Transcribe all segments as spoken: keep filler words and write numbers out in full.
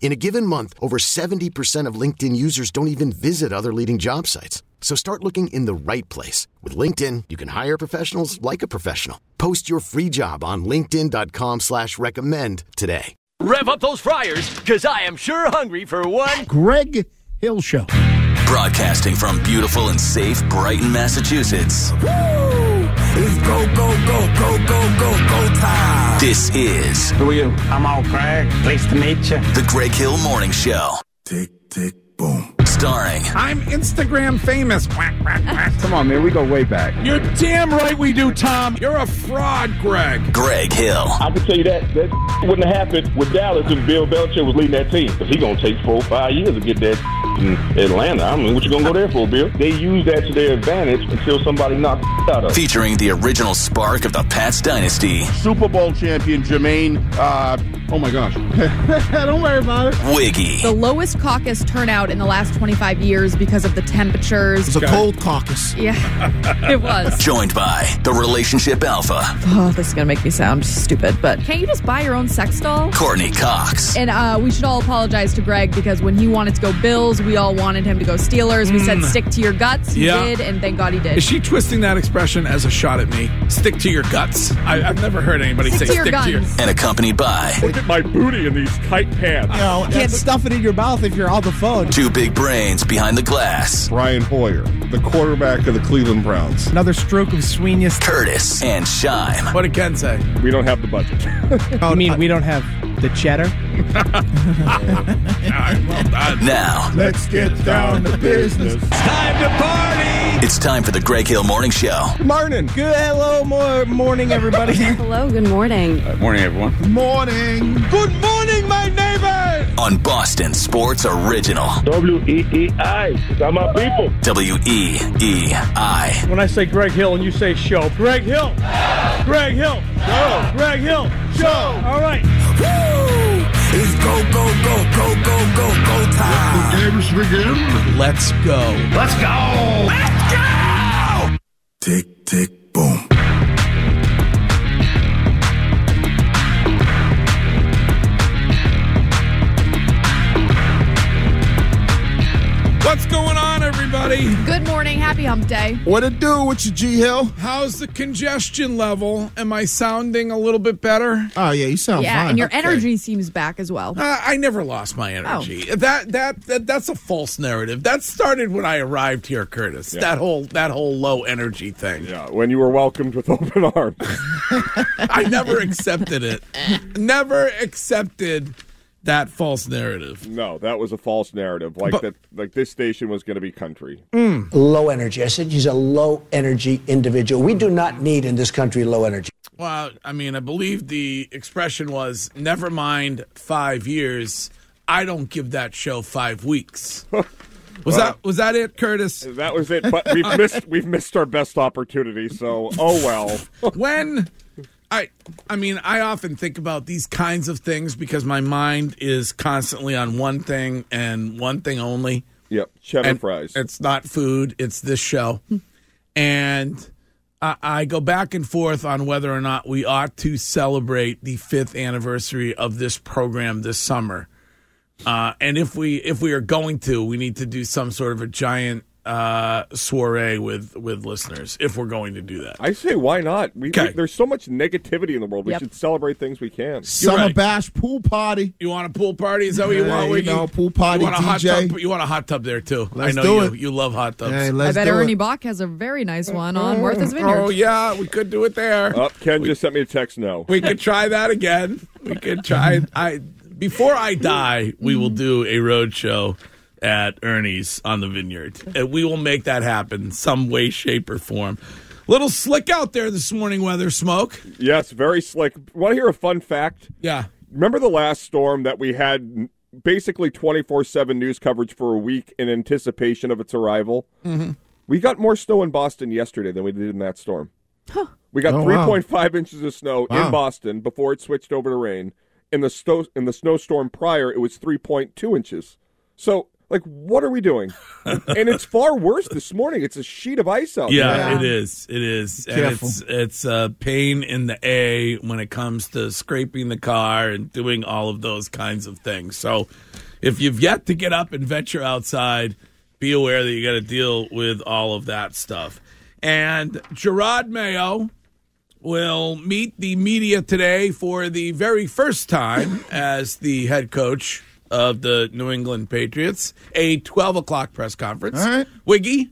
In a given month, over seventy percent of LinkedIn users don't even visit other leading job sites. So start looking in the right place. With LinkedIn, you can hire professionals like a professional. Post your free job on linkedin.com slash recommend today. Rev up those fryers, because I am sure hungry for one. Greg Hill Show. Broadcasting from beautiful and safe Brighton, Massachusetts. Woo! It's go, go, go, go, go, go, go time. This is... Who are you? I'm all Greg. Pleased to meet you. The Greg Hill Morning Show. Tick, tick, boom. Starring... I'm Instagram famous. Come on, man. We go way back. You're damn right we do, Tom. You're a fraud, Greg. Greg Hill. I can tell you that. That wouldn't have happened with Dallas if Bill Belichick was leading that team. Because he's going to take four or five years to get that... in Atlanta. I mean, what you gonna go there for, Bill? They use that to their advantage until somebody knocks out of. Featuring the original spark of the Pats dynasty, Super Bowl champion Jermaine. Uh, oh my gosh! Don't worry about it. Wiggy, the lowest caucus turnout in the last twenty-five years because of the temperatures. It was a cold caucus. Yeah, it was. Joined by the relationship alpha. Oh, this is gonna make me sound stupid, but can't you just buy your own sex doll? Courtney Cox. And uh, we should all apologize to Greg because when he wanted to go Bills, we all wanted him to go Steelers. We said, stick to your guts. He yeah. did, and thank God he did. Is she twisting that expression as a shot at me? Stick to your guts? I, I've never heard anybody stick say to stick guns. to your... And accompanied by... Look at my booty in these tight pants. You know, can't stuff it in your mouth if you're on the phone. Two big brains behind the glass. Brian Hoyer, the quarterback of the Cleveland Browns. Another stroke of Sweeney's. Curtis and Shime. What it can say. We don't have the budget. Oh, I mean, uh, we don't have the cheddar? Now, let's get down to business. It's time to party. It's time for the Greg Hill Morning Show. Morning. Good hello, more morning, everybody. Hello, good morning. Uh, morning, everyone. Morning. Good morning, my neighbors. On Boston Sports Original. W E E I. It's all my people. W E E I. When I say Greg Hill and you say show, Greg Hill. Show. Greg Hill. Show. Greg Hill. Show. All right. Woo! It's go, go, go, go, go, go, go time. Let the games begin. Let's go. Let's go. Let's go. Tick, tick, boom. What's going on, everybody? Good morning. Happy hump day. What it do with you, G Hill? How's the congestion level? Am I sounding a little bit better? Oh, yeah, you sound yeah, fine. Yeah, and your okay. energy seems back as well. Uh, I never lost my energy. Oh. That, that that that's a false narrative. That started when I arrived here, Curtis. Yeah. That whole that whole low energy thing. Yeah, when you were welcomed with open arms. I never accepted it. Never accepted that false narrative. No, that was a false narrative. Like but, that, like this station was going to be country. Mm. Low energy. I said he's a low energy individual. We do not need in this country low energy. Well, I mean, I believe the expression was, never mind five years. I don't give that show five weeks. Was well, that was that it, Curtis? That was it. But we've missed we've missed our best opportunity. So, oh well. When. I I mean, I often think about these kinds of things because my mind is constantly on one thing and one thing only. Yep, cheddar and fries. It's not food. It's this show. And I, I go back and forth on whether or not we ought to celebrate the fifth anniversary of this program this summer. Uh, and if we if we are going to, we need to do some sort of a giant Uh, soiree with, with listeners if we're going to do that. I say, why not? We, we, there's so much negativity in the world. We yep. should celebrate things we can. Summer right. bash pool party. You want a pool party? Is that what you yeah, want? You, you know, pool party. You want, D J. A hot tub, you want a hot tub there too? Let's I know you. It. You love hot tubs. Hey, I bet Ernie it. Bach has a very nice one on Martha's Vineyard. Oh yeah, we could do it there. Oh, Ken we, just sent me a text. No, we could try that again. We could try. I before I die, we will do a road show at Ernie's on the Vineyard. And we will make that happen some way, shape, or form. Little slick out there this morning, weather smoke. Yes, very slick. Want to hear a fun fact? Yeah. Remember the last storm that we had basically twenty-four seven news coverage for a week in anticipation of its arrival. Mm-hmm. We got more snow in Boston yesterday than we did in that storm. Huh. We got oh, three point five wow. inches of snow wow. in Boston before it switched over to rain. In the, sto- in the snowstorm prior, it was three point two inches. So, like, what are we doing? And it's far worse this morning. It's a sheet of ice out yeah, there. Yeah, it is. It is. And it's it's a pain in the A when it comes to scraping the car and doing all of those kinds of things. So, if you've yet to get up and venture outside, be aware that you got to deal with all of that stuff. And Gerard Mayo will meet the media today for the very first time as the head coach of the New England Patriots. A twelve o'clock press conference. All right. Wiggy,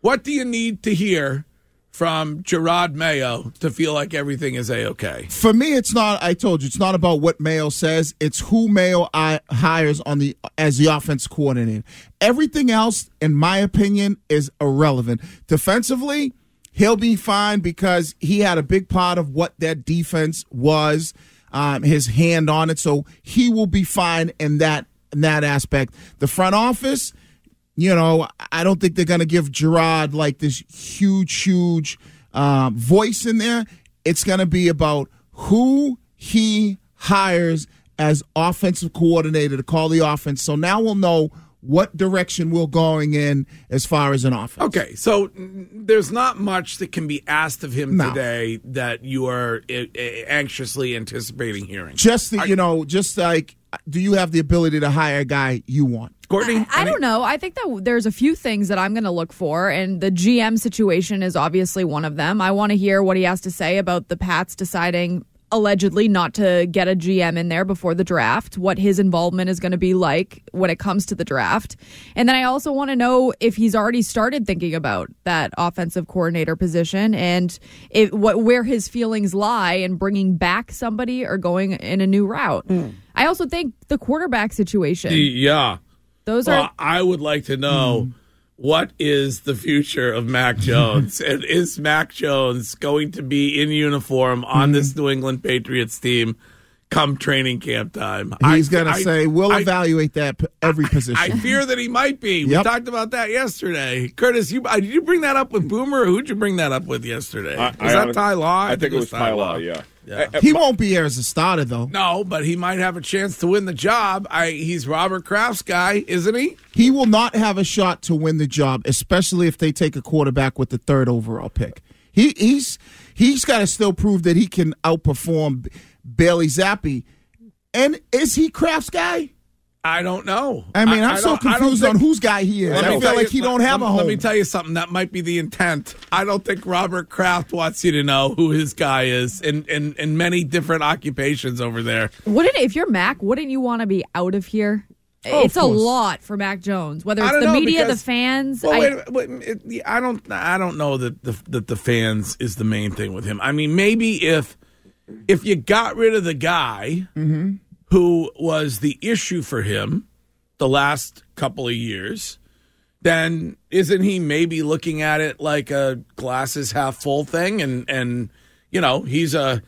what do you need to hear from Gerard Mayo to feel like everything is A-okay? For me, it's not, I told you, it's not about what Mayo says. It's who Mayo I hires on the as the offense coordinator. Everything else, in my opinion, is irrelevant. Defensively, he'll be fine because he had a big part of what that defense was, um, his hand on it. So he will be fine in that, in that aspect. The front office, you know, I don't think they're going to give Gerard like this huge, huge uh, voice in there. It's going to be about who he hires as offensive coordinator to call the offense. So now we'll know what direction we're going in as far as an offense. Okay, so there's not much that can be asked of him no. today that you are anxiously anticipating hearing. Just, the, are, you know, just like, do you have the ability to hire a guy you want? Courtney? I, I don't know. I think that there's a few things that I'm going to look for, and the G M situation is obviously one of them. I want to hear what he has to say about the Pats deciding allegedly not to get a G M in there before the draft, what his involvement is going to be like when it comes to the draft. And then I also want to know if he's already started thinking about that offensive coordinator position and if, what where his feelings lie in bringing back somebody or going in a new route. Mm. I also think the quarterback situation. Yeah. Those well, are. I would like to know mm. what is the future of Mac Jones, and is Mac Jones going to be in uniform on mm. this New England Patriots team come training camp time? He's going to say we'll I, evaluate that every position. I, I fear that he might be. Yep. We talked about that yesterday. Curtis, you did you bring that up with Boomer? Or who'd you bring that up with yesterday? I, was I, that Ty Law? I, I think, think it was Ty Law. Law. Yeah. Yeah. He won't be here as a starter, though. No, but he might have a chance to win the job. I, he's Robert Kraft's guy, isn't he? He will not have a shot to win the job, especially if they take a quarterback with the third overall pick. He, he's he's got to still prove that he can outperform Bailey Zappi. And is he Kraft's guy? I don't know. I mean, I, I'm I so confused think, on whose guy he is. I feel like you, he don't let, have let, a home. Let me tell you something. That might be the intent. I don't think Robert Kraft wants you to know who his guy is in, in, in many different occupations over there. Wouldn't If you're Mac, wouldn't you want to be out of here? Oh, it's a lot for Mac Jones, whether it's the know, media, because, the fans. Well, I, wait, wait, it, I, don't, I don't know that the, that the fans is the main thing with him. I mean, maybe if, if you got rid of the guy mm-hmm. – who was the issue for him the last couple of years, then isn't he maybe looking at it like a glasses half full thing? And, and you know, he's a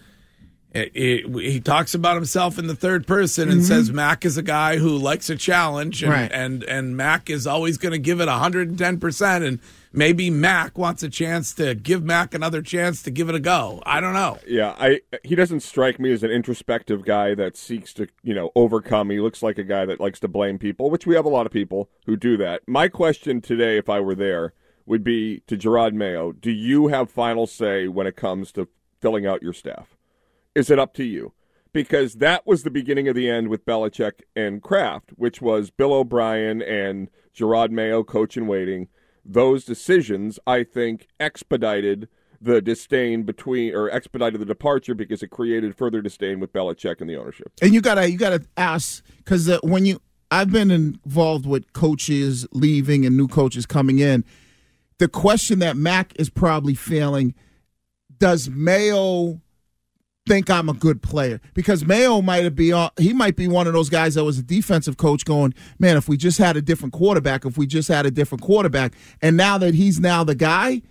it, it, he talks about himself in the third person and mm-hmm. says Mac is a guy who likes a challenge and, right. and, and Mac is always going to give it one hundred ten percent. And maybe Mac wants a chance to give Mac another chance to give it a go. I don't know. Yeah, I he doesn't strike me as an introspective guy that seeks to, you know, overcome. He looks like a guy that likes to blame people, which we have a lot of people who do that. My question today, if I were there, would be to Gerard Mayo, do you have final say when it comes to filling out your staff? Is it up to you? Because that was the beginning of the end with Belichick and Kraft, which was Bill O'Brien and Gerard Mayo, coach in waiting. Those decisions, I think, expedited the disdain between, or expedited the departure because it created further disdain with Belichick and the ownership. And you gotta, you gotta ask, because when you, I've been involved with coaches leaving and new coaches coming in. The question that Mac is probably feeling: does Mayo think I'm a good player? Because Mayo might be he might be one of those guys that was a defensive coach going, man, if we just had a different quarterback, if we just had a different quarterback. And now that he's now the guy,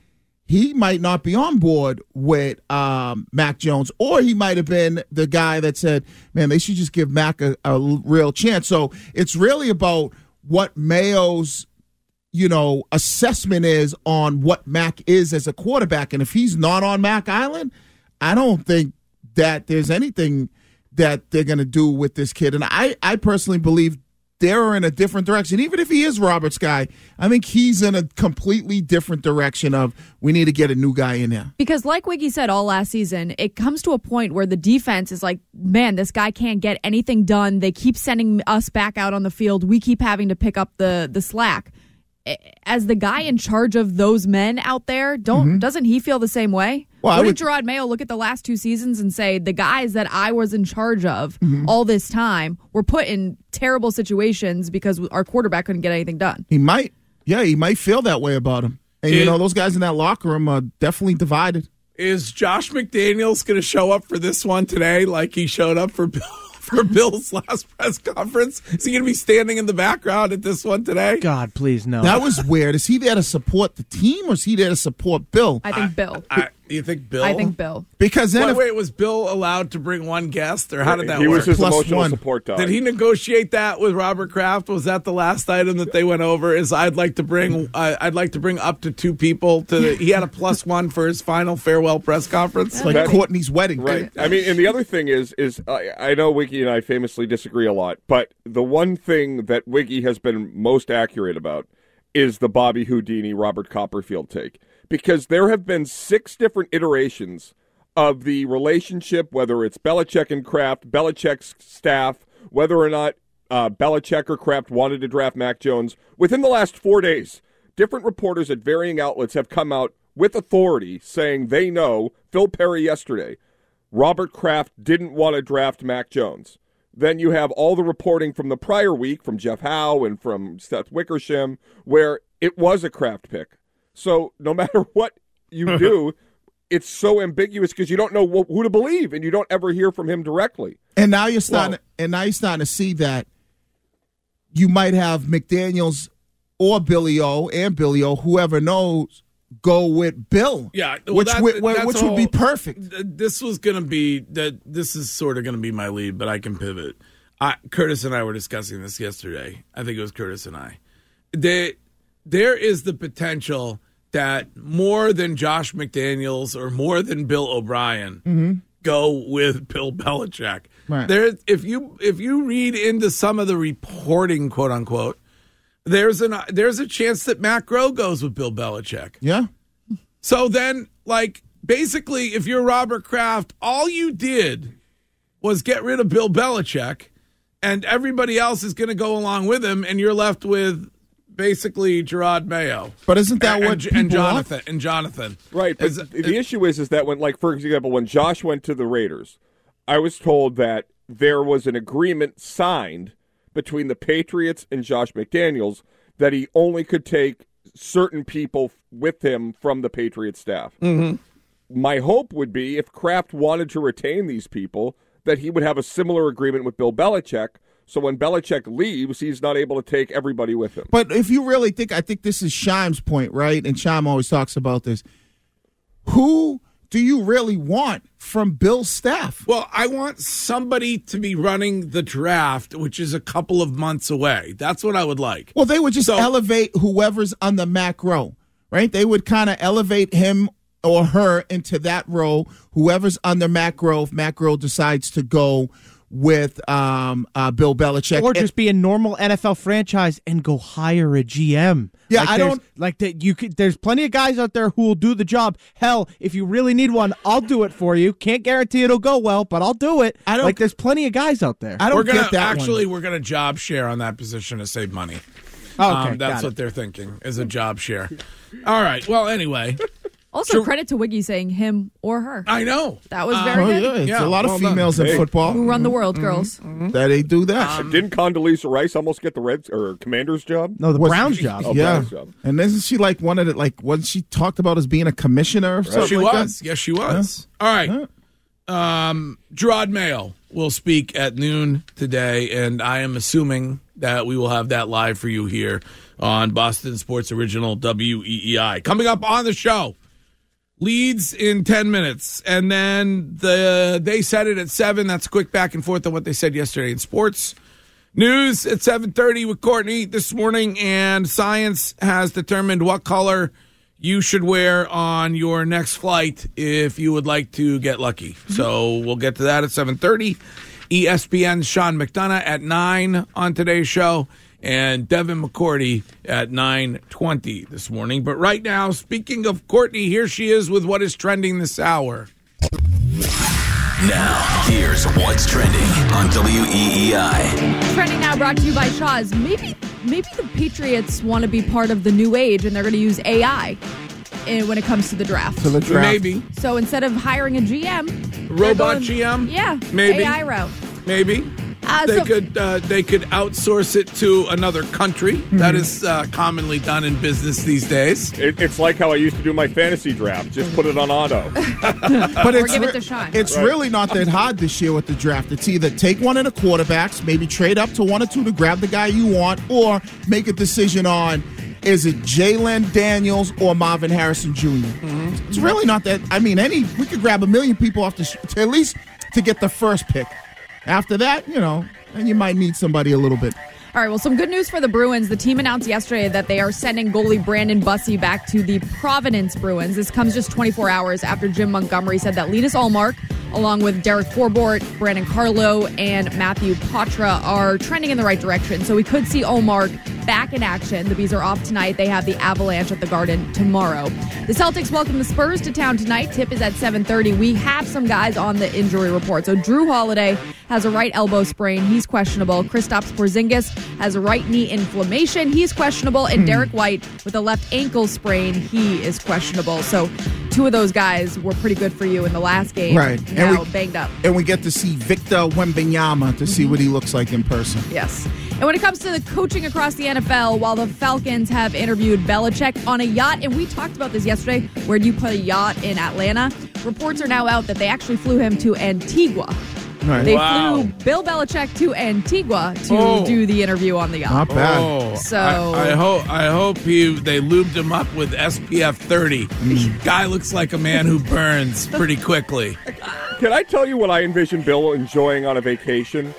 he might not be on board with um, Mac Jones, or he might have been the guy that said, man, they should just give Mac a, a real chance. So it's really about what Mayo's, you know, assessment is on what Mac is as a quarterback. And if he's not on Mac Island, I don't think that there's anything that they're going to do with this kid. And I, I personally believe they're in a different direction. Even if he is Robert's guy, I think he's in a completely different direction of we need to get a new guy in there. Because like Wiggy said all last season, it comes to a point where the defense is like, man, this guy can't get anything done. They keep sending us back out on the field. We keep having to pick up the the slack. As the guy in charge of those men out there, don't mm-hmm. doesn't he feel the same way? Well, Wouldn't would... Gerard Mayo look at the last two seasons and say, the guys that I was in charge of mm-hmm. all this time were put in terrible situations because our quarterback couldn't get anything done? He might. Yeah, he might feel that way about him. And, it, you know, those guys in that locker room are definitely divided. Is Josh McDaniels going to show up for this one today like he showed up for Bill? For Bill's last press conference? Is he going to be standing in the background at this one today? God, please, no. That was weird. Is he there to support the team, or is he there to support Bill? I think Bill. I, I, you think Bill? I think Bill. Because then... Wait, if, wait, was Bill allowed to bring one guest, or how did that he work? He was his Plus emotional one. support guy. Did he negotiate that with Robert Kraft? Was that the last item that they went over, is I'd like to bring uh, I'd like to bring up to two people to... The, he had a plus one for his final farewell press conference. Like that, Courtney's wedding. Right. I mean, and the other thing is, is I, I know Wiki and I famously disagree a lot, but the one thing that Wiggy has been most accurate about is the Bobby Houdini, Robert Copperfield take, because there have been six different iterations of the relationship, whether it's Belichick and Kraft, Belichick's staff, whether or not uh, Belichick or Kraft wanted to draft Mac Jones. Within the last four days, different reporters at varying outlets have come out with authority saying they know, Phil Perry yesterday, Robert Kraft didn't want to draft Mac Jones. Then you have all the reporting from the prior week from Jeff Howe and from Seth Wickersham where it was a Kraft pick. So no matter what you do, it's so ambiguous because you don't know who to believe and you don't ever hear from him directly. And now you're starting, well, and now you're starting to see that you might have McDaniels or Billy O and Billy O, whoever knows, go with Bill, yeah, well, which, that, which, which would whole, be perfect. This was going to be that. This is sort of going to be my lead, but I can pivot. I, Curtis and I were discussing this yesterday. I think it was Curtis and I. They, there is the potential that more than Josh McDaniels or more than Bill O'Brien mm-hmm. go with Bill Belichick. Right. There, if you if you read into some of the reporting, quote unquote. There's an there's a chance that Matt Groh goes with Bill Belichick. Yeah. So then, like, basically, if you're Robert Kraft, all you did was get rid of Bill Belichick, and everybody else is going to go along with him, and you're left with basically Gerard Mayo. But isn't that what and, people and Jonathan want? and Jonathan? Right. But is, the it, issue is is that when, like, for example, when Josh went to the Raiders, I was told that there was an agreement signed between the Patriots and Josh McDaniels that he only could take certain people with him from the Patriots staff. Mm-hmm. My hope would be if Kraft wanted to retain these people, that he would have a similar agreement with Bill Belichick. So when Belichick leaves, he's not able to take everybody with him. But if you really think, I think this is Shime's point, right? And Shime always talks about this. Who do you really want from Bill's staff? Well, I want somebody to be running the draft, which is a couple of months away. That's what I would like. Well, they would just so, elevate whoever's on the Mac row, right? They would kind of elevate him or her into that role, whoever's on the Mac row, if Mac row decides to go with um, uh, Bill Belichick. Or just be a normal N F L franchise and go hire a G M. Yeah, like I don't... like that. You could, there's plenty of guys out there who will do the job. Hell, if you really need one, I'll do it for you. Can't guarantee it'll go well, but I'll do it. I don't, like, there's plenty of guys out there. I don't we're gonna, get that Actually, one. We're going to job share on that position to save money. Oh, okay, um, that's what they're thinking, is a job share. All right, well, anyway... Also, so, credit to Wiggy saying him or her. I know. That was very uh, good. Yeah, it's yeah, a lot well of females done. in hey. football. Who run the world, mm-hmm. girls. Mm-hmm. That they do that. Um, Didn't Condoleezza Rice almost get the Reds or Commander's job? No, the was Browns she, job. Oh, yeah. Brown's job. And isn't she like one of the, like, wasn't she talked about as being a commissioner or right. something? She like was. That? Yes, she was. Yeah. All right. Yeah. Um, Gerard Mayo will speak at noon today, and I am assuming that we will have that live for you here on Boston Sports Original W E E I. Coming up on the show. leads in ten minutes, and then the they set it at seven. That's a quick back and forth on what they said yesterday in sports. News at seven thirty with Courtney this morning, and science has determined what color you should wear on your next flight if you would like to get lucky. Mm-hmm. So we'll get to that at seven thirty. E S P N's Sean McDonough at nine on today's show, and Devin McCourty at nine twenty this morning. But right now, speaking of Courtney, here she is with what is trending this hour. Now, here's what's trending on W E E I. Trending now brought to you by Shaw's. Maybe maybe the Patriots want to be part of the new age, and they're going to use A I when it comes to the draft. To the draft. Maybe. So instead of hiring a G M. Robot G M? Yeah. Maybe. A I route. Maybe. Uh, they so, could uh, they could outsource it to another country. Mm-hmm. That is uh, commonly done in business these days. It, it's like how I used to do my fantasy draft. Just put it on auto. But it's, or give it to Sean. It's right. really not that hard this year with the draft. It's either take one of the quarterbacks, maybe trade up to one or two to grab the guy you want, or make a decision on, is it Jalen Daniels or Marvin Harrison Junior? Mm-hmm. It's really not that. I mean, any we could grab a million people off the sh- to at least to get the first pick. After that, you know, and you might need somebody a little bit. All right, well, some good news for the Bruins. The team announced yesterday that they are sending goalie Brandon Bussey back to the Providence Bruins. This comes just twenty-four hours after Jim Montgomery said that Linus Allmark, along with Derek Forbort, Brandon Carlo, and Matthew Potra, are trending in the right direction. So we could see Allmark back in action. The Bees are off tonight. They have the Avalanche at the Garden tomorrow. The Celtics welcome the Spurs to town tonight. Tip is at seven thirty. We have some guys on the injury report. So Drew Holiday has a right elbow sprain. He's questionable. Kristaps Porzingis has a right knee inflammation. He's questionable. And Derek White with a left ankle sprain. He is questionable. So two of those guys were pretty good for you in the last game. Right. Now and we, banged up. And we get to see Victor Wembanyama to mm-hmm. see what he looks like in person. Yes. And when it comes to the coaching across the N F L, while the Falcons have interviewed Belichick on a yacht, and we talked about this yesterday, where do you put a yacht in Atlanta? Reports are now out that they actually flew him to Antigua. Right. They wow. flew Bill Belichick to Antigua to oh. do the interview on the yacht. Not bad. Oh. So I, I hope I hope he, they lubed him up with S P F thirty. Mm. Guy looks like a man who burns pretty quickly. Can I tell you what I envision Bill enjoying on a vacation?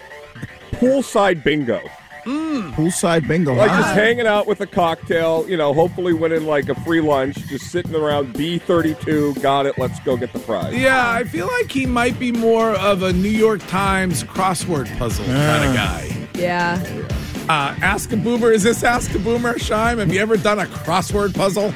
Poolside bingo. Mm. Poolside bingo. Like wow. just hanging out with a cocktail, you know, hopefully winning like a free lunch, just sitting around B thirty-two, got it, let's go get the prize. Yeah, I feel like he might be more of a New York Times crossword puzzle yeah. kind of guy. Yeah. Uh, Ask a Boomer. Is this Ask a Boomer, Shime? Have you ever done a crossword puzzle?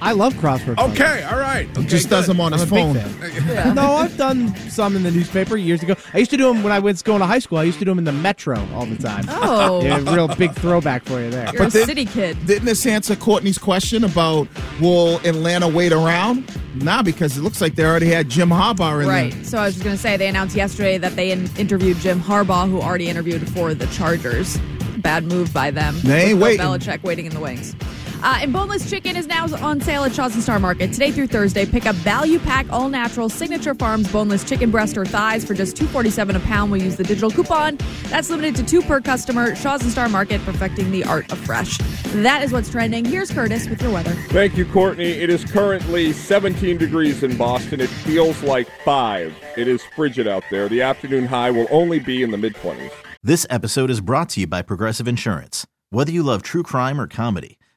I love crossword puzzles. Okay, all right. Okay, just good. Does them on his phone. Yeah. No, I've done some in the newspaper years ago. I used to do them when I was going to high school. I used to do them in the Metro all the time. Oh. Yeah, real big throwback for you there. You're but a city did, kid. Didn't this answer Courtney's question about will Atlanta wait around? Nah, because it looks like they already had Jim Harbaugh in right. there. Right. So I was just going to say they announced yesterday that they in- interviewed Jim Harbaugh, who already interviewed for the Chargers. Bad move by them. They ain't waiting. Belichick waiting in the wings. Uh, and boneless chicken is now on sale at Shaw's and Star Market today through Thursday. Pick up value pack all natural Signature Farms boneless chicken breast or thighs for just two forty-seven a pound. We'll use the digital coupon. That's limited to two per customer. Shaw's and Star Market, perfecting the art of fresh. That is what's trending. Here's Curtis with your weather. Thank you, Courtney. It is currently seventeen degrees in Boston. It feels like five. It is frigid out there. The afternoon high will only be in the mid twenties. This episode is brought to you by Progressive Insurance. Whether you love true crime or comedy,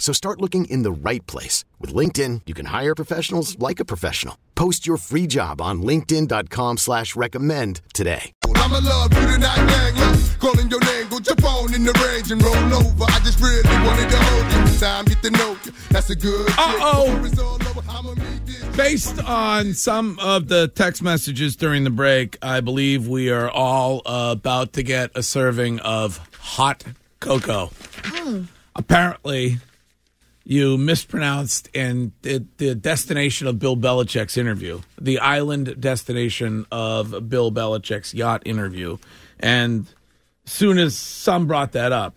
So start looking in the right place. With LinkedIn, you can hire professionals like a professional. Post your free job on linkedin.com slash recommend today. I'ma love you tonight, gang. Calling your name, put your phone in the range and roll over. I just really wanted to hold you. Time get to know you. That's a good trick. Uh-oh. Based on some of the text messages during the break, I believe we are all uh, about to get a serving of hot cocoa. Mm. Apparently, you mispronounced and the, the destination of Bill Belichick's interview, the island destination of Bill Belichick's yacht interview. And soon as some brought that up,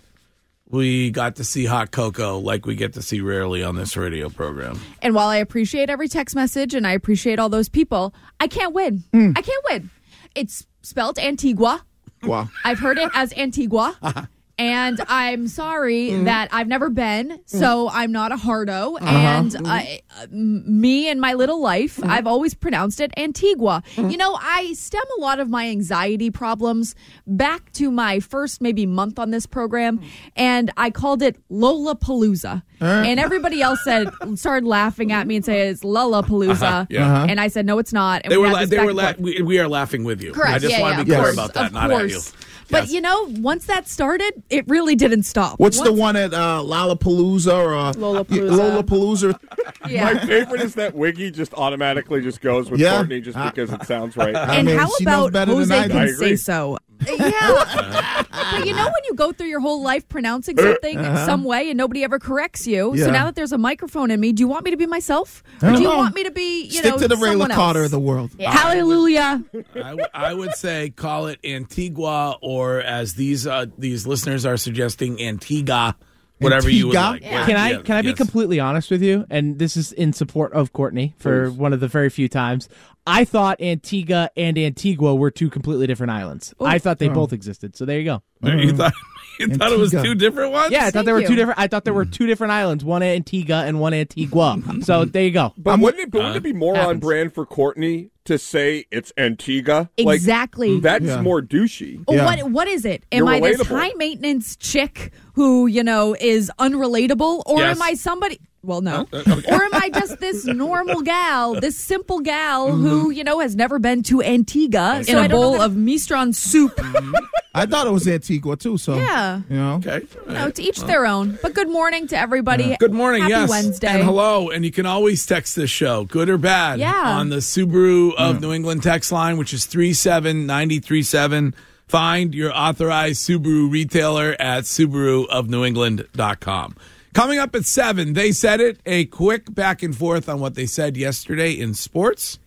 we got to see hot cocoa like we get to see rarely on this radio program. And while I appreciate every text message and I appreciate all those people, I can't win. Mm. I can't win. It's spelled Antigua. Wow. I've heard it as Antigua. Uh-huh. And I'm sorry mm. that I've never been, so mm. I'm not a hardo. Uh-huh. And I, me and my little life, mm. I've always pronounced it Antigua. Mm. You know, I stem a lot of my anxiety problems back to my first maybe month on this program, and I called it Lollapalooza. Uh-huh. And everybody else said started laughing at me and said, it's Lollapalooza. Uh-huh. Yeah. Uh-huh. And I said, no, it's not. And they we were, la- they were la- we, we are laughing with you. Correct. I just yeah, want yeah, to be clear about that, of not course. At you. But, yes. you know, once that started, it really didn't stop. What's once- the one at uh, Lollapalooza or uh, Lollapalooza? Lollapalooza. Yeah. My favorite is that Wiggy just automatically just goes with yeah. Courtney just because it sounds right. I and mean, how about Jose can say so? Yeah. But you know when you go through your whole life pronouncing something uh-huh. some way and nobody ever corrects you? Yeah. So now that there's a microphone in me, do you want me to be myself? Or do you know. want me to be, you Stick know, Stick to the Ray LaCotter of the world. Yeah. Hallelujah. I, w- I would say call it Antigua or as these uh, these listeners are suggesting, Antigua. Whatever Antigua? You would like. Yeah. Can I, can I yes. be completely honest with you? And this is in support of Courtney for Oof. one of the very few times. I thought Antigua and Antigua were two completely different islands. Oof. I thought they oh. both existed. So there you go. You thought, you thought it was two different ones? Yeah, I thought Thank there were you. two different I thought there were two different islands, one Antigua and one Antigua. So there you go. But, wouldn't it, but uh, wouldn't it be more happens. on brand for Courtney to say it's Antigua? Exactly. Like, that's yeah. more douchey. Yeah. What What is it? Am You're I relatable. This high-maintenance chick who, you know, is unrelatable? Or yes. am I somebody... Well, no. Uh, okay. Or am I just this normal gal, this simple gal mm-hmm. who, you know, has never been to Antigua so in a bowl of Mistron soup? Mm-hmm. I thought it was Antigua, too, so. Yeah. You know. Okay. No, to each well. their own. But good morning to everybody. Yeah. Good morning, Happy yes. Wednesday. And hello. And you can always text this show, good or bad, yeah. on the Subaru of yeah. New England text line, which is three seven nine three seven. Find your authorized Subaru retailer at Subaru of New England dot com. Coming up at seven, they said it, a quick back and forth on what they said yesterday in sports.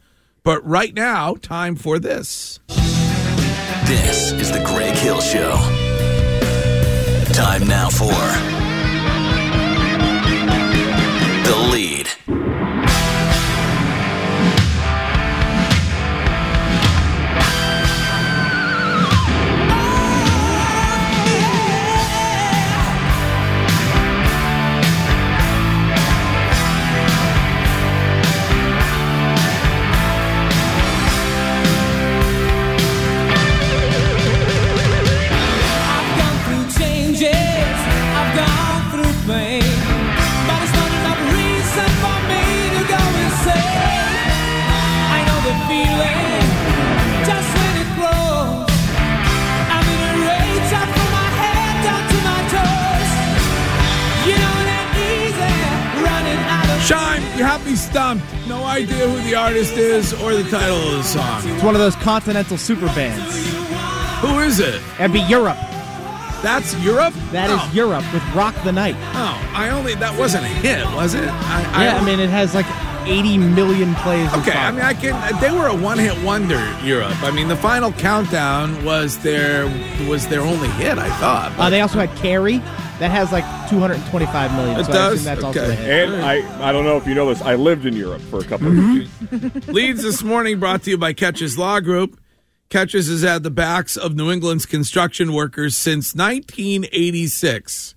But right now, time for this. This is the Greg Hill Show. Time now for The Lead. You have me stumped. No idea who the artist is or the title of the song. It's one of those continental super bands. Who is it? That'd be Europe. That's Europe? That oh. is Europe with Rock the Night. Oh, I only, that wasn't a hit, was it? I, yeah, I, I mean, it has like eighty million plays. Okay, I mean, I can, they were a one-hit wonder, Europe. I mean, the Final Countdown was their, was their only hit, I thought. Uh, they also had Carrie. That has like two hundred twenty-five million. It so does? That's okay. Also a hit. And I, I don't know if you know this, I lived in Europe for a couple mm-hmm. of years. Leads this morning brought to you by Ketch's Law Group. Ketch's has had the backs of New England's construction workers since nineteen eighty-six.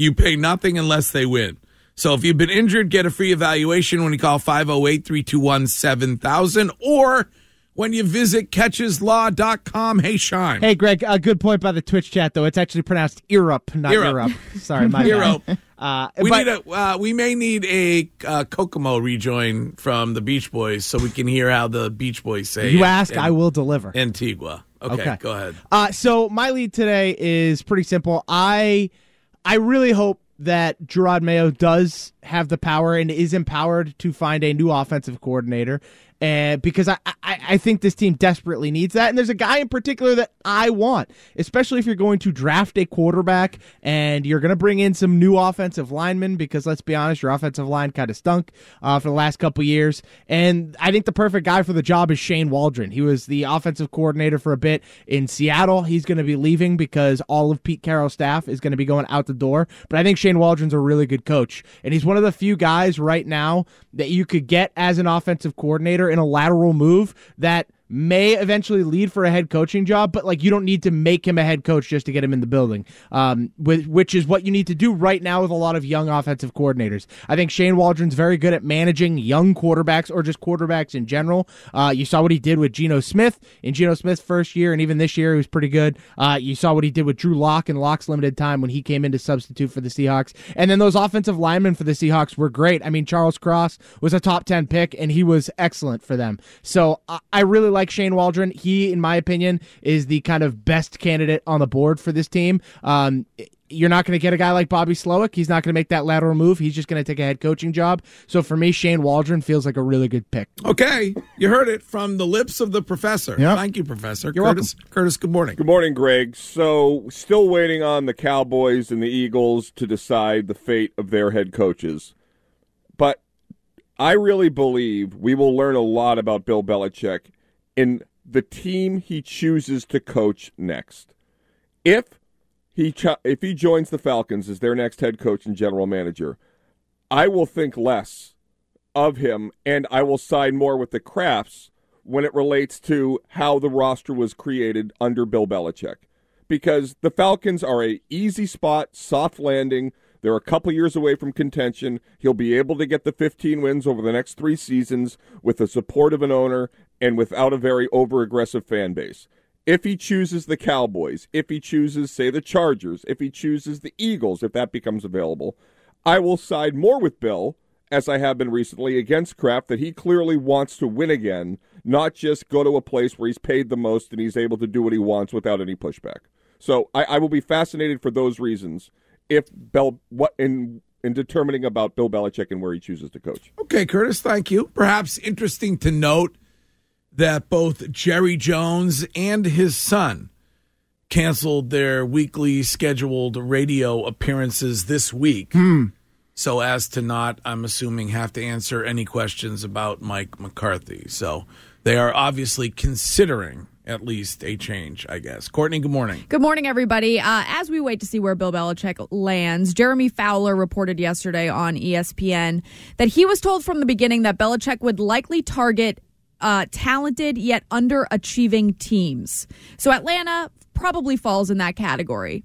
You pay nothing unless they win. So if you've been injured, get a free evaluation when you call five oh eight, three two one, seven thousand or when you visit catches law dot com. Hey, Sean. Hey, Greg. A good point by the Twitch chat, though. It's actually pronounced Europe, not Europe. Sorry, my Europe. Uh, we, but, need a, uh, we may need a uh, Kokomo rejoin from the Beach Boys so we can hear how the Beach Boys say You it, ask, and, I will deliver. Antigua. Okay, okay. Go ahead. Uh, so my lead today is pretty simple. I I really hope that Gerard Mayo does have the power and is empowered to find a new offensive coordinator, and because I, I, I think this team desperately needs that. And there's a guy in particular that I want, especially if you're going to draft a quarterback and you're going to bring in some new offensive linemen, because let's be honest, your offensive line kind of stunk uh, for the last couple years. And I think the perfect guy for the job is Shane Waldron. He was the offensive coordinator for a bit in Seattle. He's going to be leaving because all of Pete Carroll's staff is going to be going out the door. But I think Shane Waldron's a really good coach, and he's one of the few guys right now that you could get as an offensive coordinator in a lateral move that may eventually lead for a head coaching job, but like you don't need to make him a head coach just to get him in the building, um, with, which is what you need to do right now with a lot of young offensive coordinators. I think Shane Waldron's very good at managing young quarterbacks or just quarterbacks in general. Uh, you saw what he did with Geno Smith in Geno Smith's first year, and even this year he was pretty good. Uh, you saw what he did with Drew Lock in Lock's limited time when he came in to substitute for the Seahawks. And then those offensive linemen for the Seahawks were great. I mean, Charles Cross was a top ten pick, and he was excellent for them. So I, I really like Like Shane Waldron. He, in my opinion, is the kind of best candidate on the board for this team. Um, you're not going to get a guy like Bobby Slowick. He's not going to make that lateral move. He's just going to take a head coaching job. So for me, Shane Waldron feels like a really good pick. Okay. You heard it from the lips of the professor. Yep. Thank you, Professor. You're Curtis, welcome. Curtis, good morning. Good morning, Greg. So still waiting on the Cowboys and the Eagles to decide the fate of their head coaches. But I really believe we will learn a lot about Bill Belichick in the team he chooses to coach next. If he cho- if he joins the Falcons as their next head coach and general manager, I will think less of him, and I will side more with the Krafts when it relates to how the roster was created under Bill Belichick. Because the Falcons are an easy spot, soft landing. They're a couple years away from contention. He'll be able to get the fifteen wins over the next three seasons with the support of an owner and without a very over-aggressive fan base. If he chooses the Cowboys, if he chooses, say, the Chargers, if he chooses the Eagles, if that becomes available, I will side more with Bill, as I have been recently, against Kraft, that he clearly wants to win again, not just go to a place where he's paid the most and he's able to do what he wants without any pushback. So I, I will be fascinated for those reasons if Bell, what in in determining about Bill Belichick and where he chooses to coach. Okay, Curtis, thank you. Perhaps interesting to note that both Jerry Jones and his son canceled their weekly scheduled radio appearances this week, hmm. so as to not, I'm assuming, have to answer any questions about Mike McCarthy. So they are obviously considering at least a change, I guess. Courtney, good morning. Good morning, everybody. Uh, as we wait to see where Bill Belichick lands, Jeremy Fowler reported yesterday on E S P N that he was told from the beginning that Belichick would likely target Uh, talented yet underachieving teams. So Atlanta probably falls in that category.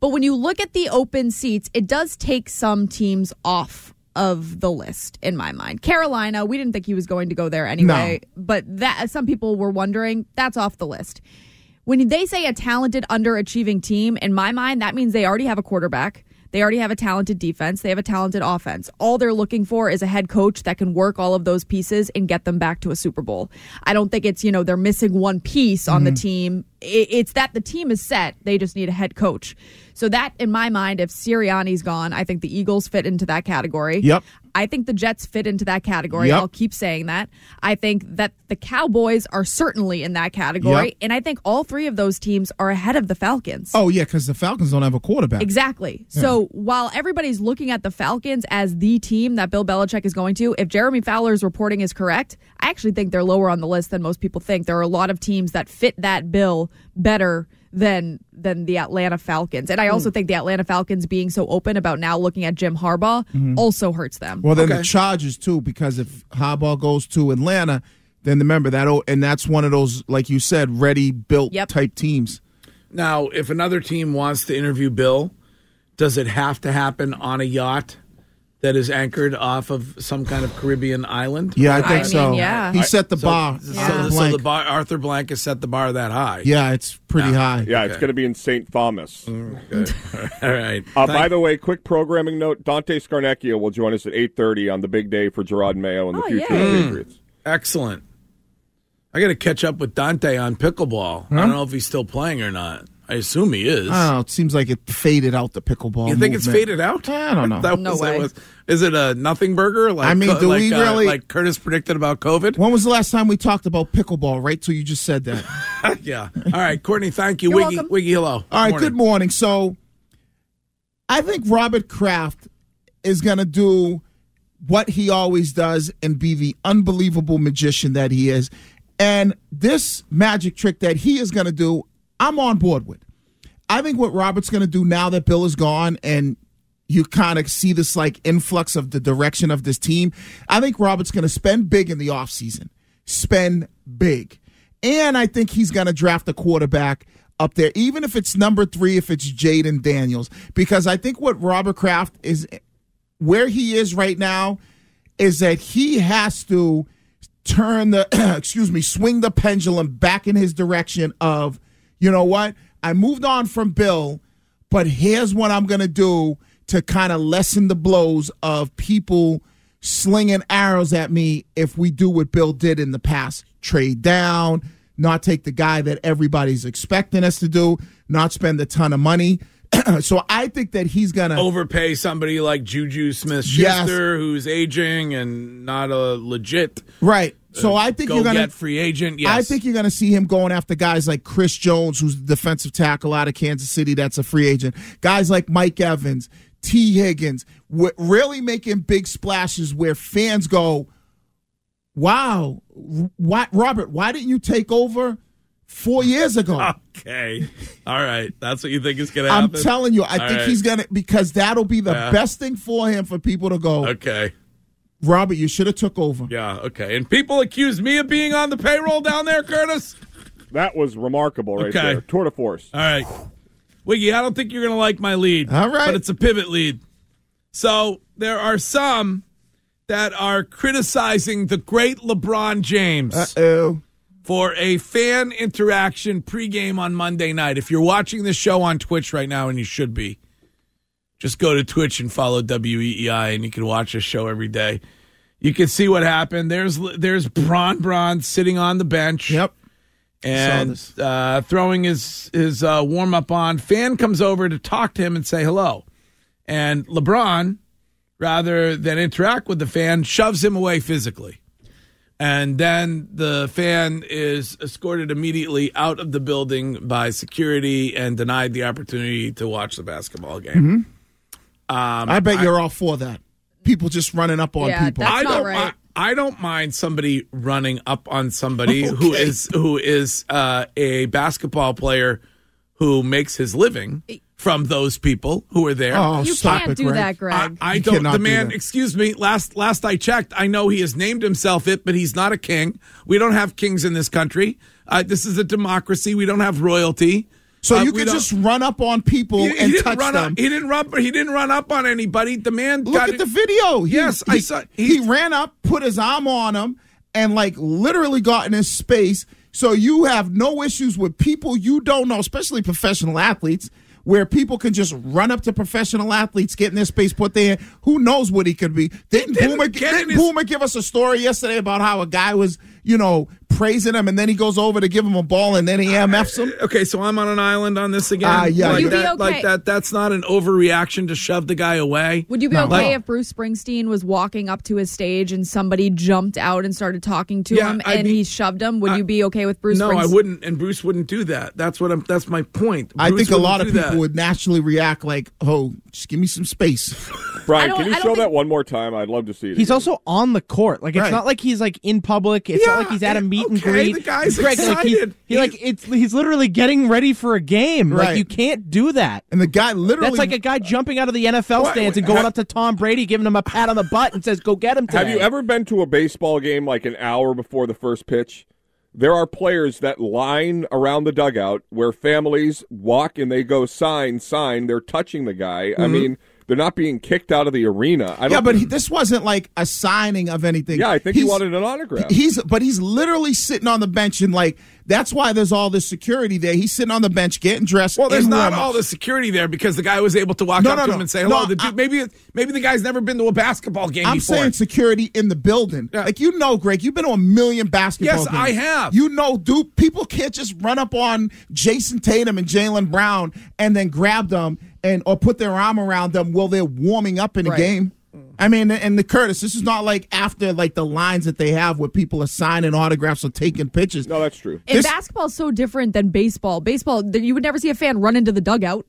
But when you look at the open seats, it does take some teams off of the list, in my mind. Carolina, we didn't think he was going to go there anyway, no. but that some people were wondering, that's off the list. When they say a talented, underachieving team, in my mind, that means they already have a quarterback. They already have a talented defense. They have a talented offense. All they're looking for is a head coach that can work all of those pieces and get them back to a Super Bowl. I don't think it's, you know, they're missing one piece on mm-hmm. the team. It's that the team is set. They just need a head coach. So that, in my mind, if Sirianni's gone, I think the Eagles fit into that category. Yep. I think the Jets fit into that category. Yep. I'll keep saying that. I think that the Cowboys are certainly in that category. Yep. And I think all three of those teams are ahead of the Falcons. Oh, yeah, because the Falcons don't have a quarterback. Exactly. Yeah. So while everybody's looking at the Falcons as the team that Bill Belichick is going to, if Jeremy Fowler's reporting is correct, I actually think they're lower on the list than most people think. There are a lot of teams that fit that bill better than than the Atlanta Falcons. And I also mm. think the Atlanta Falcons being so open about now looking at Jim Harbaugh mm-hmm. also hurts them. Well, then okay. the Chargers, too, because if Harbaugh goes to Atlanta, then remember that, oh, and that's one of those, like you said, ready-built yep. type teams. Now, if another team wants to interview Bill Does it have to happen on a yacht that is anchored off of some kind of Caribbean island? Yeah, I think I so. Mean, yeah. He set the so, bar. Yeah. So, so the bar, Arthur Blank has set the bar that high. Yeah, it's pretty no. high. Yeah, okay. It's going to be in Saint Thomas. Okay. All right. Uh, by the way, quick programming note, Dante Scarnecchia will join us at eight thirty on the big day for Gerard Mayo and the oh, future yeah. of the Patriots. Mm, excellent. I got to catch up with Dante on pickleball. Huh? I don't know if he's still playing or not. I assume he is. Oh, it seems like it faded out, the pickleball You think movement. It's faded out? I don't know. That was, no way. That was, is it a nothing burger? Like, I mean, do like, we uh, really... like Curtis predicted about COVID? When was the last time we talked about pickleball, right? So you just said that. Yeah. All right, Courtney, thank you. You're Wiggy, welcome. Wiggy, hello. All right, morning. Good morning. So I think Robert Kraft is going to do what he always does and be the unbelievable magician that he is. And this magic trick that he is going to do, I'm on board with. I think what Robert's going to do now that Bill is gone and you kind of see this like influx of the direction of this team, I think Robert's going to spend big in the offseason. Spend big. And I think he's going to draft a quarterback up there, even if it's number three, if it's Jalen Daniels. Because I think what Robert Kraft is, where he is right now, is that he has to turn the, excuse me, swing the pendulum back in his direction of, you know what? I moved on from Bill, but here's what I'm going to do to kind of lessen the blows of people slinging arrows at me if we do what Bill did in the past. Trade down, not take the guy that everybody's expecting us to do, not spend a ton of money. So I think that he's going to overpay somebody like Juju Smith-Schuster, yes, who's aging and not a legit. Right. So uh, I think go you're going to get free agent. Yes. I think you're going to see him going after guys like Chris Jones, who's the defensive tackle out of Kansas City. That's a free agent. Guys like Mike Evans, T. Higgins, really making big splashes where fans go, "Wow, what, Robert? Why didn't you take over four years ago?" Okay, all right. That's what you think is going to happen. I'm telling you, I all think right. he's going to, because that'll be the yeah. best thing for him, for people to go, "Okay, Robert, you should have took over." Yeah, okay. And people accused me of being on the payroll down there, Curtis. That was remarkable right okay. there. Tour de force. All right. Wiggy, I don't think you're going to like my lead. All right. But it's a pivot lead. So there are some that are criticizing the great LeBron James Uh-oh. for a fan interaction pregame on Monday night. If you're watching this show on Twitch right now, and you should be, just go to Twitch and follow W E E I, and you can watch this show every day. You can see what happened. There's there's Bron Bron sitting on the bench. Yep. And uh, throwing his, his uh, warm-up on. Fan comes over to talk to him and say hello. And LeBron, rather than interact with the fan, shoves him away physically. And then the fan is escorted immediately out of the building by security and denied the opportunity to watch the basketball game. Mm-hmm. Um, I bet you're I, all for that. People just running up on yeah, people. That's I don't. Not right. I, I don't mind somebody running up on somebody okay. who is who is uh, a basketball player who makes his living from those people who are there. Oh, you stop can't it, do Greg. That, Greg. I, I don't. The man. Do excuse me. Last last I checked, I know he has named himself it, but he's not a king. We don't have kings in this country. Uh, this is a democracy. We don't have royalty. So uh, you could just run up on people he, and he touch them. Up, he didn't run. He didn't run up on anybody. The man. Look got at it. The video. He, yes, he, I saw. He, he ran up, put his arm on him, and like literally got in his space. So you have no issues with people you don't know, especially professional athletes, where people can just run up to professional athletes, get in their space, put their hand. Who knows what he could be? Didn't, didn't Boomer, didn't his... Boomer give us a story yesterday about how a guy was, you know, praising him, and then he goes over to give him a ball, and then he M Fs him? Okay, so I'm on an island on this again? Uh, yeah. Like, that, okay? like that. That's not an overreaction to shove the guy away? Would you be no. okay if Bruce Springsteen was walking up to his stage and somebody jumped out and started talking to yeah, him, I'd and be, he shoved him? Would I, you be okay with Bruce no, Springsteen? No, I wouldn't, and Bruce wouldn't do that. That's what I'm. That's my point. Bruce I think a lot of people that. would naturally react like, oh, just give me some space. Brian, can you show think... that one more time? I'd love to see it. He's again. also on the court. Like It's right. not like he's like in public. It's yeah, not like he's at a meet and okay, greet. The guy's Greg, excited. Like, he's, he, like, it's, he's literally getting ready for a game. Right. Like, you can't do that. And the guy literally... That's like a guy jumping out of the N F L what, stands and going have, up to Tom Brady, giving him a pat on the butt and says, go get him today. Have you ever been to a baseball game like an hour before the first pitch? there are players that line around the dugout where families walk and they go sign, sign. They're touching the guy. Mm-hmm. I mean, they're not being kicked out of the arena. I don't yeah, but he, this wasn't like a signing of anything. Yeah, I think he's, he wanted an autograph. He's, but he's literally sitting on the bench, and like that's why there's all this security there. He's sitting on the bench getting dressed. Well, there's not all the security there because the guy was able to walk no, up no, to no. him and say hello. No, the dude, I, maybe maybe the guy's never been to a basketball game I'm before. I'm saying security in the building. Yeah. Like you know, Greg, you've been to a million basketball yes, games. Yes, I have. You know, dude, people can't just run up on Jason Tatum and Jaylen Brown and then grab them. And or put their arm around them while they're warming up in a right. game. I mean, and the Curtis, this is not like after like the lines that they have where people are signing autographs or taking pictures. No, that's true. And this- basketball's so different than baseball. Baseball, you would never see a fan run into the dugout.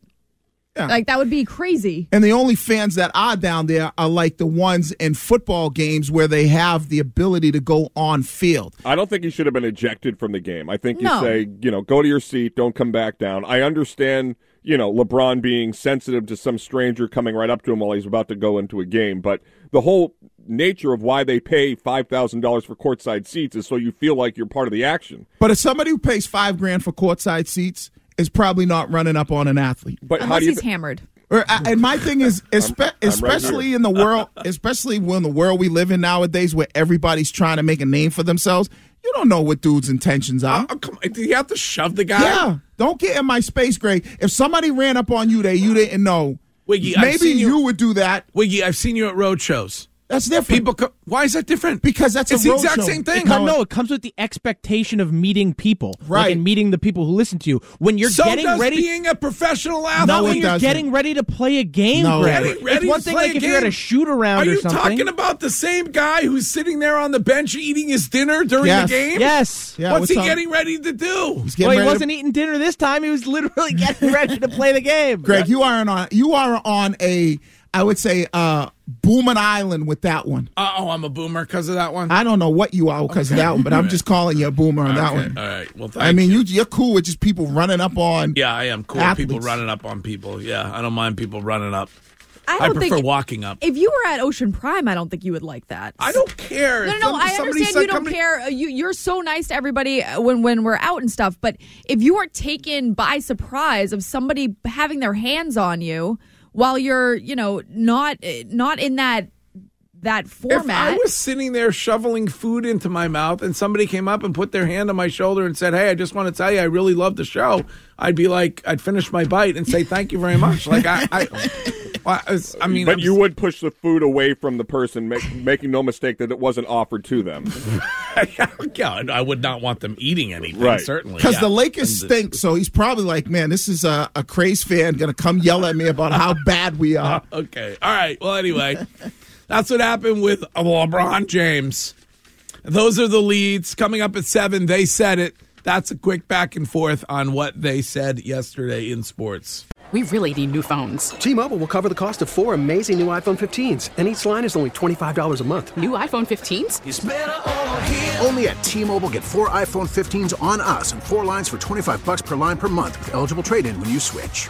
Yeah. Like, that would be crazy. And the only fans that are down there are like the ones in football games where they have the ability to go on field. I don't think he should have been ejected from the game. I think no. you say, you know, go to your seat, don't come back down. I understand, you know, LeBron being sensitive to some stranger coming right up to him while he's about to go into a game, but the whole nature of why they pay five thousand dollars for courtside seats is so you feel like you're part of the action. But if somebody who pays five grand for courtside seats is probably not running up on an athlete. But unless how do you he's th- hammered. Or, and my thing is, espe- I'm, I'm especially right in the world, especially when the world we live in nowadays where everybody's trying to make a name for themselves, you don't know what dude's intentions are. Oh, come on. Do you have to shove the guy? Yeah. Don't get in my space, Greg. If somebody ran up on you that you didn't know, Wiggy, maybe you, you would do that. Wiggy, I've seen you at road shows. That's different. People co- Why is that different? Because that's it's a road It's the exact show. Same thing. It comes, no, it comes with the expectation of meeting people, right? Like, and meeting the people who listen to you. When you're so getting does ready, being a professional athlete. No, when you're doesn't. Getting ready to play a game, no, Greg. Ready, ready it's one to thing play like a if game. You're at a shoot around. Are you or something. Talking about the same guy who's sitting there on the bench eating his dinner during yes. the game? Yes. Yeah, what's, what's he on? Getting ready to do? He's well, he wasn't to... eating dinner this time. He was literally getting ready to play the game. Greg, you are on. You are on a. I would say uh, Boomer Island with that one. Oh, I'm a boomer because of that one? I don't know what you are because okay. of that one, but I'm just calling you a boomer on okay. that one. All right. Well, thank I mean, you. You, you're cool with just people running up on Yeah, I am cool athletes. With people running up on people. Yeah, I don't mind people running up. I, don't I prefer think, walking up. If you were at Ocean Prime, I don't think you would like that. I don't care. No, no, no. I understand you don't care. You, you're so nice to everybody when, when we're out and stuff, but if you are taken by surprise of somebody having their hands on you, while you're, you know, not not in that that format. If I was sitting there shoveling food into my mouth and somebody came up and put their hand on my shoulder and said, hey, I just want to tell you I really love the show, I'd be like, I'd finish my bite and say thank you very much. Like, I... I I, I mean, but I'm, you would push the food away from the person, make, making no mistake that it wasn't offered to them. Yeah, I would not want them eating anything, right. certainly. Because yeah. the Lakers stink, so he's probably like, man, this is a, a craze fan going to come yell at me about how bad we are. Uh, okay. All right. Well, anyway, that's what happened with LeBron James. Those are the leads. Coming up at seven, they said it. That's a quick back and forth on what they said yesterday in sports. We really need new phones. T-Mobile will cover the cost of four amazing new iPhone fifteens, and each line is only twenty-five dollars a month. New iPhone fifteens? It's better over here. Only at T-Mobile, get four iPhone fifteens on us and four lines for twenty-five dollars per line per month with eligible trade-in when you switch.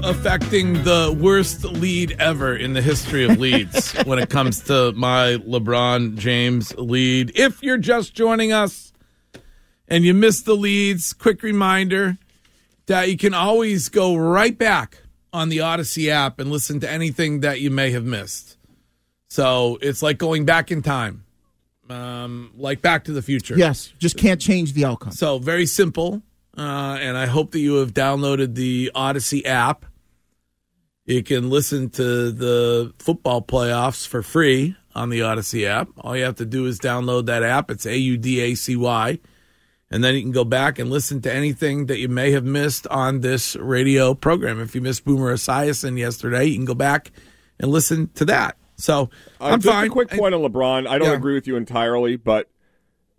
both affecting the worst lead ever in the history of leads when it comes to my LeBron James lead. If you're just joining us and you missed the leads, quick reminder that you can always go right back on the Odyssey app and listen to anything that you may have missed. So it's like going back in time, um, like Back to the Future. Yes, just can't change the outcome. So very simple. Uh, and I hope that you have downloaded the Odyssey app. You can listen to the football playoffs for free on the Odyssey app. All you have to do is download that app. It's A U D A C Y. And then you can go back and listen to anything that you may have missed on this radio program. If you missed Boomer Esiason yesterday, you can go back and listen to that. So uh, I'm just fine. Just a quick point I, on LeBron. I don't yeah. agree with you entirely, but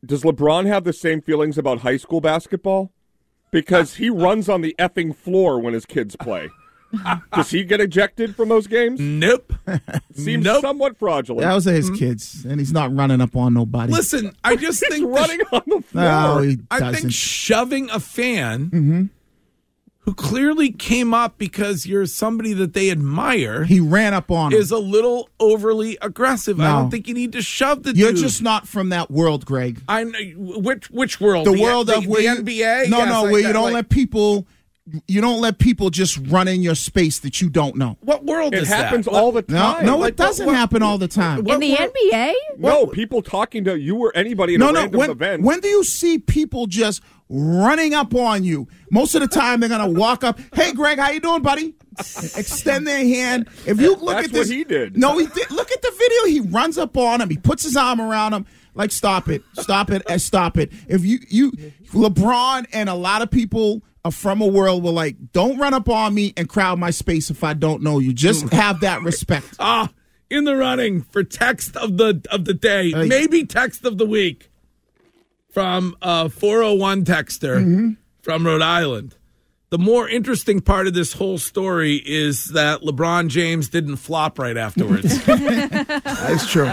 does LeBron have the same feelings about high school basketball? Because he runs on the effing floor when his kids play. Does he get ejected from those games? Nope. Seems nope. somewhat fraudulent. That was his mm-hmm. kids, and he's not running up on nobody. Listen, I just he's think running sh- on the floor. No, he doesn't. I think shoving a fan mm-hmm. who clearly came up because you're somebody that they admire. He ran up on is him. A little overly aggressive. No. I don't think you need to shove the you're dude. You're just not from that world, Greg. I'm which which world? The, the world of the, where the you, N B A? No, yes, no, like where that, you don't like, let people you don't let people just run in your space that you don't know. What world it is that? It happens all the time. No, no like, it doesn't what, what, happen all the time. What, in what, the N B A? No, what, people talking to you or anybody in no, a no, random when, event. When do you see people just running up on you? Most of the time, they're going to walk up. Hey, Greg, how you doing, buddy? Extend their hand. If you look That's at this. That's what he did. No, he did. Look at the video. He runs up on him. He puts his arm around him. Like, stop it. Stop it. Stop it. If you, you, LeBron and a lot of people from a world where, like, don't run up on me and crowd my space if I don't know you. Just have that respect. Ah, in the running for text of the of the day, uh, maybe text of the week from a four oh one texter mm-hmm. from Rhode Island. The more interesting part of this whole story is that LeBron James didn't flop right afterwards. That's true.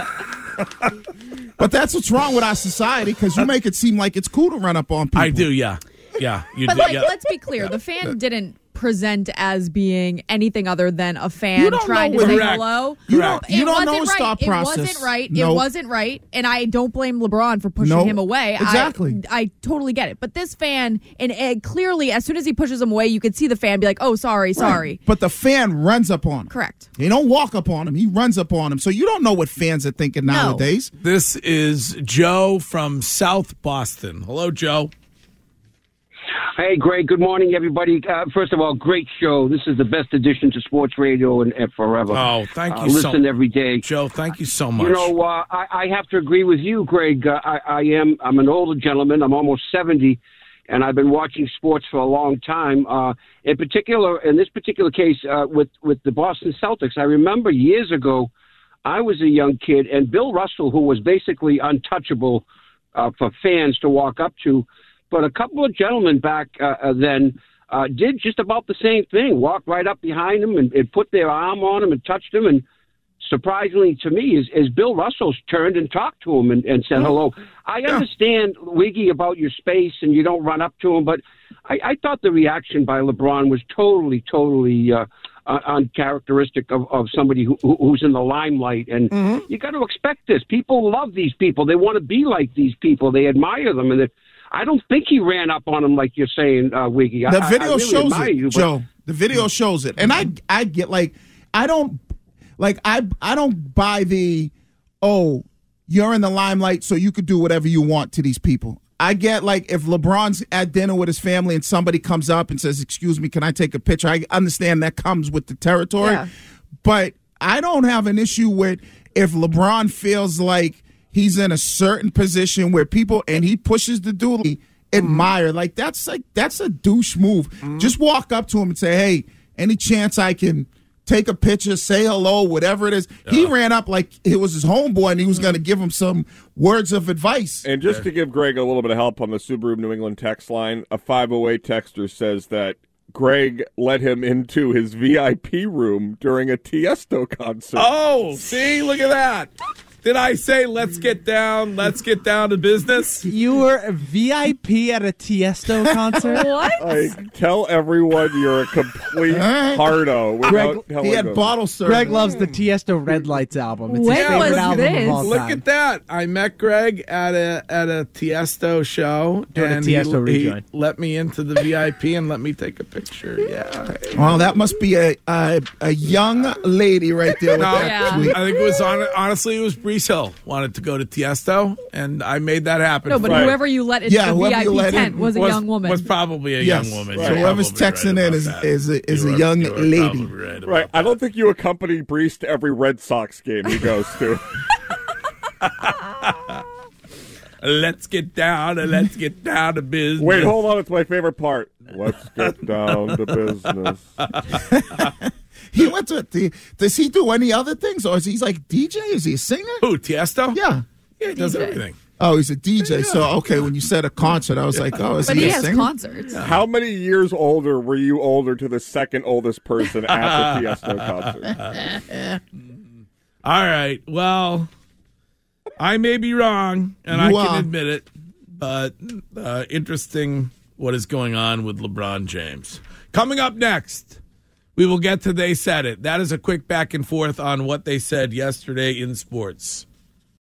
But that's what's wrong with our society, because you make it seem like it's cool to run up on people. I do, yeah. Yeah, you but do, like, yeah. let's be clear. Yeah. The fan yeah. didn't present as being anything other than a fan trying to say hello. You don't, you don't know the right. stop process. It wasn't right. Nope. It wasn't right. And I don't blame LeBron for pushing nope. him away. Exactly. I, I totally get it. But this fan, and Ed, clearly, as soon as he pushes him away, you could see the fan be like, oh, sorry, right. sorry. But the fan runs up on him. Correct. He don't walk up on him. He runs up on him. So you don't know what fans are thinking no. nowadays. This is Joe from South Boston. Hello, Joe. Hey, Greg. Good morning, everybody. Uh, first of all, great show. This is the best addition to sports radio and, and forever. Oh, thank you uh, so much. I listen every day. Joe, thank you so much. You know, uh, I, I have to agree with you, Greg. Uh, I, I am. I'm an older gentleman. I'm almost seventy, and I've been watching sports for a long time. Uh, in particular, in this particular case uh, with, with the Boston Celtics, I remember years ago I was a young kid, and Bill Russell, who was basically untouchable uh, for fans to walk up to, but a couple of gentlemen back uh, then uh, did just about the same thing, walked right up behind him and, and put their arm on him and touched him. And surprisingly to me is, is Bill Russell's turned and talked to him and, and said hello. I understand, Wiggy, about your space and you don't run up to him, but I, I thought the reaction by LeBron was totally, totally uh, uncharacteristic of, of somebody who, who's in the limelight. And mm-hmm. you got to expect this. People love these people. They want to be like these people. They admire them. And they're I don't think he ran up on him like you're saying, uh, Wiggy. The video I, I really shows it, you, Joe. The video shows it, and I, I get like, I don't, like I, I don't buy the, oh, you're in the limelight, so you could do whatever you want to these people. I get like if LeBron's at dinner with his family and somebody comes up and says, "Excuse me, can I take a picture?" I understand that comes with the territory, yeah. but I don't have an issue with if LeBron feels like he's in a certain position where people, and he pushes the dude, admire. Mm-hmm. Like, that's like that's a douche move. Mm-hmm. Just walk up to him and say, hey, any chance I can take a picture, say hello, whatever it is. Yeah. He ran up like it was his homeboy, and he was going to give him some words of advice. And just yeah. to give Greg a little bit of help on the Subaru New England text line, a five oh eight texter says that Greg let him into his V I P room during a Tiësto concert. Oh, see? Look at that. Did I say let's get down, let's get down to business? You were a V I P at a Tiësto concert? What? Like, tell everyone you're a complete hardo. Without Greg, he had goes. Bottle service. Greg loves the Tiësto Red Lights album. It's when his favorite was album this? Of all time. Look at that. I met Greg at a at a Tiësto show. Doing and a Tiësto he, he let me into the V I P and let me take a picture. Yeah. Well, that must be a a, a young lady right there. With no, that yeah. I think it was on, honestly it was Brees Hill wanted to go to Tiësto, and I made that happen. No, but right. whoever you let into yeah, the V I P tent in, was a was, young woman. Was probably a yes, young woman. Right. So whoever's texting right in is that. is a, is you a are, young lady. Right. right. I don't think you accompany Brees to every Red Sox game he goes to. Let's get down and let's get down to business. Wait, hold on. It's my favorite part. Let's get down to business. He went to the, does he do any other things, or is he like D J? Is he a singer? Who, Tiësto? Yeah. Yeah, he does D J. Everything. Oh, he's a D J. Yeah. So, okay, when you said a concert, I was like, oh, is but he, he a singer? But he has concerts. How many years older were you older to the second oldest person at the Tiësto concert? All right, well, I may be wrong, and you I are. Can admit it, but uh, interesting what is going on with LeBron James. Coming up next... we will get to They Said It. That is a quick back and forth on what they said yesterday in sports.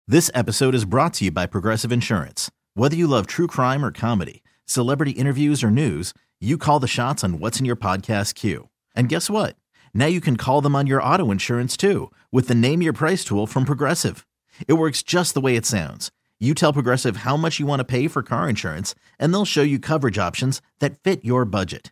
This episode is brought to you by Progressive Insurance. Whether you love true crime or comedy, celebrity interviews or news, you call the shots on what's in your podcast queue. And guess what? Now you can call them on your auto insurance too with the Name Your Price tool from Progressive. It works just the way it sounds. You tell Progressive how much you want to pay for car insurance, and they'll show you coverage options that fit your budget.